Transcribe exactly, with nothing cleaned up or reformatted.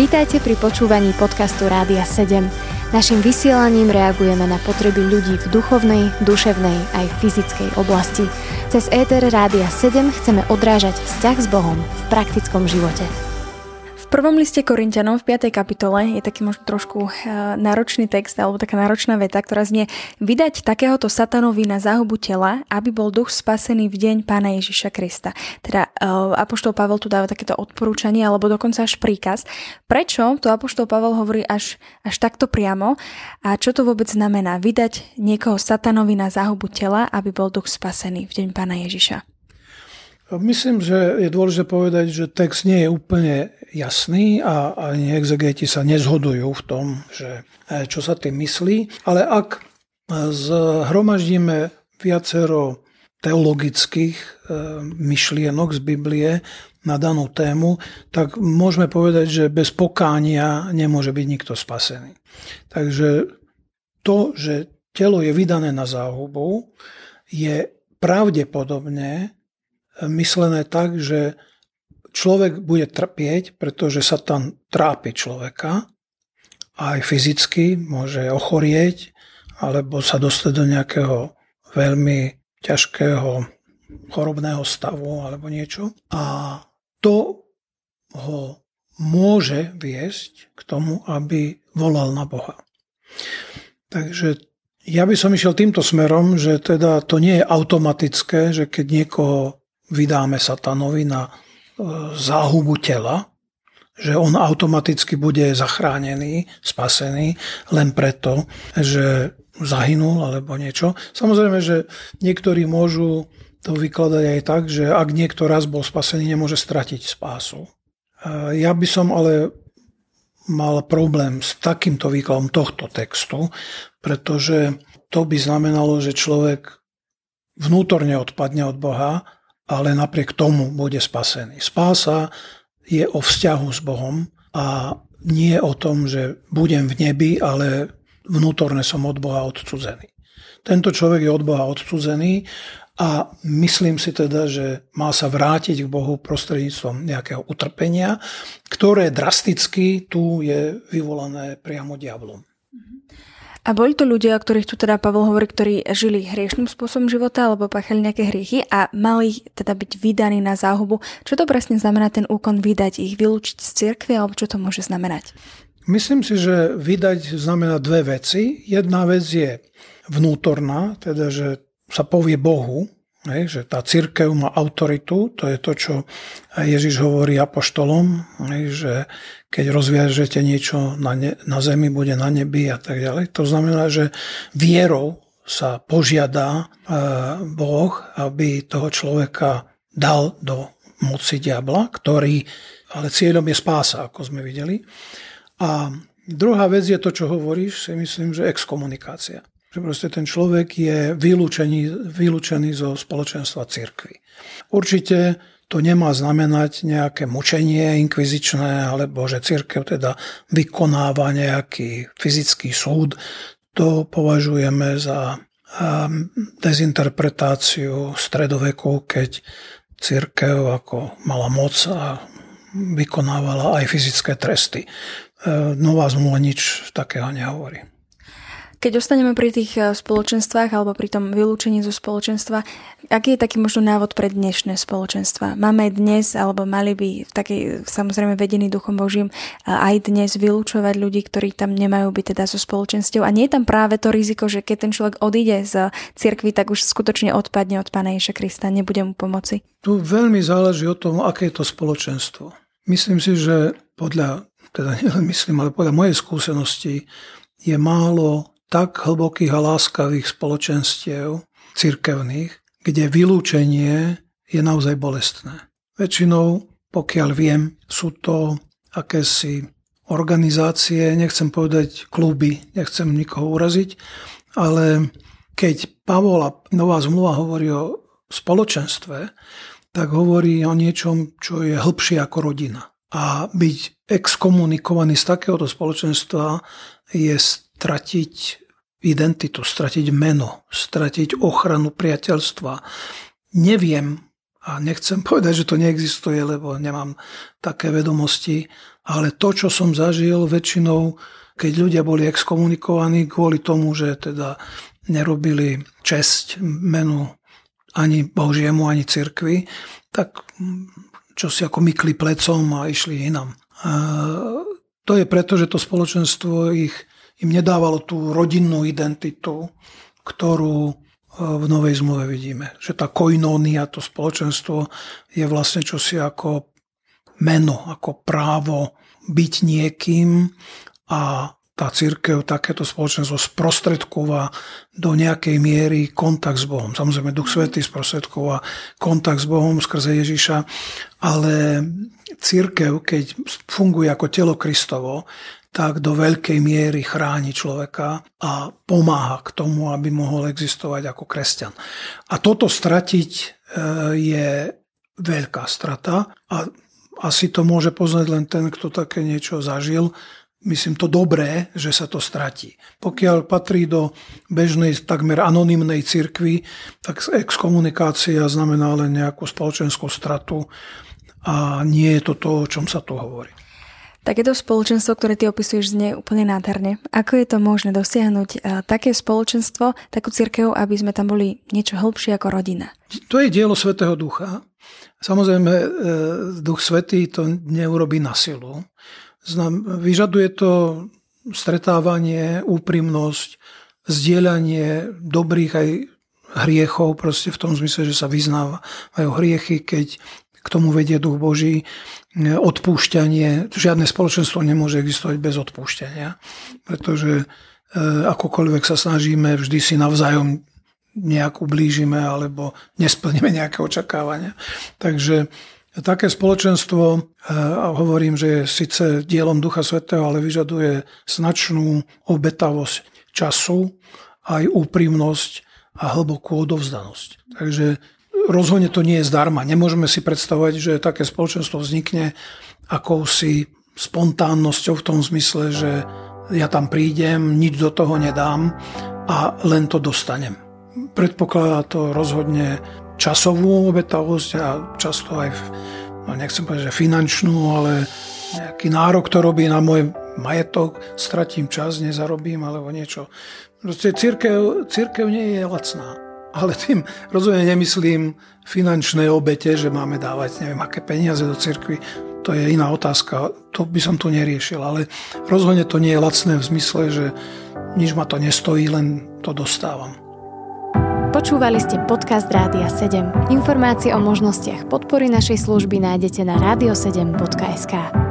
Vítajte pri počúvaní podcastu Rádia sedem. Naším vysielaním reagujeme na potreby ľudí v duchovnej, duševnej aj fyzickej oblasti. Cez éter Rádia sedem chceme odrážať vzťah s Bohom v praktickom živote. V prvom liste Korinťanom v piatej kapitole je taký možno trošku náročný text alebo taká náročná veta, ktorá znie: vydať takéhoto satanovi na záhubu tela, aby bol duch spasený v deň Pána Ježiša Krista. Teda apoštol Pavel tu dáva takéto odporúčanie alebo dokonca až príkaz. Prečo to apoštol Pavel hovorí až, až takto priamo a čo to vôbec znamená? Vydať niekoho satanovi na záhubu tela, aby bol duch spasený v deň Pána Ježiša. Myslím, že je dôležité povedať, že text nie je úplne jasný a ani exegeti sa nezhodujú v tom, že čo sa tým myslí. Ale ak zhromaždíme viacero teologických myšlienok z Biblie na danú tému, tak môžeme povedať, že bez pokánia nemôže byť nikto spasený. Takže to, že telo je vydané na záhubu, je pravdepodobne myslené tak, že človek bude trpieť, pretože Satan trápi človeka a aj fyzicky môže ochorieť alebo sa dostať do nejakého veľmi ťažkého chorobného stavu alebo niečo. A to ho môže viesť k tomu, aby volal na Boha. Takže ja by som išiel týmto smerom, že teda to nie je automatické, že keď niekoho vydáme satanovi na záhubu tela, že on automaticky bude zachránený, spasený len preto, že zahynul alebo niečo. Samozrejme, že niektorí môžu to vykladať aj tak, že ak niekto raz bol spasený, nemôže stratiť spásu. Ja by som ale mal problém s takýmto výkladom tohto textu, pretože to by znamenalo, že človek vnútorne odpadne od Boha, ale napriek tomu bude spasený. Spása je o vzťahu s Bohom a nie o tom, že budem v nebi, ale vnútorne som od Boha odcudzený. Tento človek je od Boha odcudzený a myslím si teda, že má sa vrátiť k Bohu prostredníctvom nejakého utrpenia, ktoré drasticky tu je vyvolané priamo diablom. A boli to ľudia, o ktorých tu teda Pavel hovorí, ktorí žili hriešným spôsobom života alebo páchali nejaké hriechy a mali teda byť vydaní na záhubu. Čo to presne znamená ten úkon vydať ich? Vylúčiť z cirkvi alebo čo to môže znamenať? Myslím si, že vydať znamená dve veci. Jedna vec je vnútorná, teda že sa povie Bohu, že tá cirkev má autoritu. To je to, čo Ježiš hovorí apoštolom, že keď rozviažete niečo na, ne, na zemi, bude na nebi a tak ďalej. To znamená, že vierou sa požiada Boh, aby toho človeka dal do moci diabla, ktorý, ale cieľom je spása, ako sme videli. A druhá vec je to, čo hovoríš, si myslím, že exkomunikácia. Že proste ten človek je vylúčený, vylúčený zo spoločenstva cirkvi. Určite to nemá znamenať nejaké mučenie inkvizičné, alebo že cirkev teda vykonáva nejaký fyzický súd. To považujeme za dezinterpretáciu stredoveku, keď cirkev ako mala moc a vykonávala aj fyzické tresty. Nová zmluva nič takého nehovorí. Keď ostaneme pri tých spoločenstvách alebo pri tom vylúčení zo spoločenstva, aký je taký možno návod pre dnešné spoločenstva? Máme dnes, alebo mali by v takej, samozrejme vedení Duchom Božím, aj dnes vylúčovať ľudí, ktorí tam nemajú byť teda zo spoločenstiev. A nie je tam práve to riziko, že keď ten človek odíde z cirkvi, tak už skutočne odpadne od Pána Ježiša Krista, nebude mu pomoci? Tu veľmi záleží o tom, aké je to spoločenstvo. Myslím si, že podľa, teda nielen myslím, ale podľa mojej skúsenosti je málo tak hlbokých a láskavých spoločenstiev cirkevných, kde vylúčenie je naozaj bolestné. Väčšinou, pokiaľ viem, sú to akési organizácie, nechcem povedať kluby, nechcem nikoho uraziť, ale keď Pavol a Nová zmluva hovorí o spoločenstve, tak hovorí o niečom, čo je hlbšie ako rodina. A byť exkomunikovaný z takéhoto spoločenstva je stratiť identitu, stratiť meno, stratiť ochranu priateľstva. Neviem, A nechcem povedať, že to neexistuje, lebo nemám také vedomosti, ale to, čo som zažil väčšinou, keď ľudia boli exkomunikovaní kvôli tomu, že teda nerobili česť menu ani Božiemu, ani cirkvi, tak čo si ako mykli plecom a išli inam. A to je preto, že to spoločenstvo ich, im nedávalo tú rodinnú identitu, ktorú v Novej zmluve vidíme. Že tá koinónia, to spoločenstvo je vlastne čosi ako meno, ako právo byť niekým a tá cirkev, takéto spoločenstvo sprostredkúva do nejakej miery kontakt s Bohom. Samozrejme, Duch Svätý sprostredkúva kontakt s Bohom skrze Ježiša, ale cirkev, keď funguje ako telo Kristovo, tak do veľkej miery chráni človeka a pomáha k tomu, aby mohol existovať ako kresťan. A toto stratiť je veľká strata a asi to môže poznať len ten, kto také niečo zažil. Myslím, to dobré, že sa to stratí. Pokiaľ patrí do bežnej, takmer anonymnej cirkvi, tak exkomunikácia znamená len nejakú spoločenskú stratu a nie je to to, o čom sa tu hovorí. Takéto spoločenstvo, ktoré ty opisuješ, znie úplne nádherne. Ako je to možné dosiahnuť také spoločenstvo, takú cirkev, aby sme tam boli niečo hlbšie ako rodina? To je dielo Svätého Ducha. Samozrejme, Duch Svätý to neurobí na silu. Vyžaduje to stretávanie, úprimnosť, zdieľanie dobrých aj hriechov, proste v tom zmysle, že sa vyznávajú hriechy, keď k tomu vedie Duch Boží, odpúšťanie. Žiadne spoločenstvo nemôže existovať bez odpúšťania, pretože akokoľvek sa snažíme, vždy si navzájom nejak ublížime alebo nesplníme nejaké očakávania. Takže také spoločenstvo, a hovorím, že je síce dielom Ducha Svätého, ale vyžaduje značnú obetavosť času, aj úprimnosť a hlbokú odovzdanosť. Takže rozhodne to nie je zdarma. Nemôžeme si predstavovať, že také spoločenstvo vznikne akousi spontánnosťou v tom zmysle, že ja tam prídem, nič do toho nedám a len to dostanem. Predpokladá to rozhodne časovú obetavosť a často aj, no nechcem povedať, že finančnú, ale nejaký nárok to robí na môj majetok, stratím čas, nezarobím alebo niečo. Proste cirkev, cirkev nie je lacná. Ale tým rozumiem nemyslím finančné obete, že máme dávať neviem aké peniaze do cirkvi. To je iná otázka, to by som tu neriešil. Ale rozhodne to nie je lacné v zmysle, že nič ma to nestojí, len to dostávam. Počúvali ste podcast Rádia sedem. Informácie o možnostiach podpory našej služby nájdete na radio sedem bodka es ká.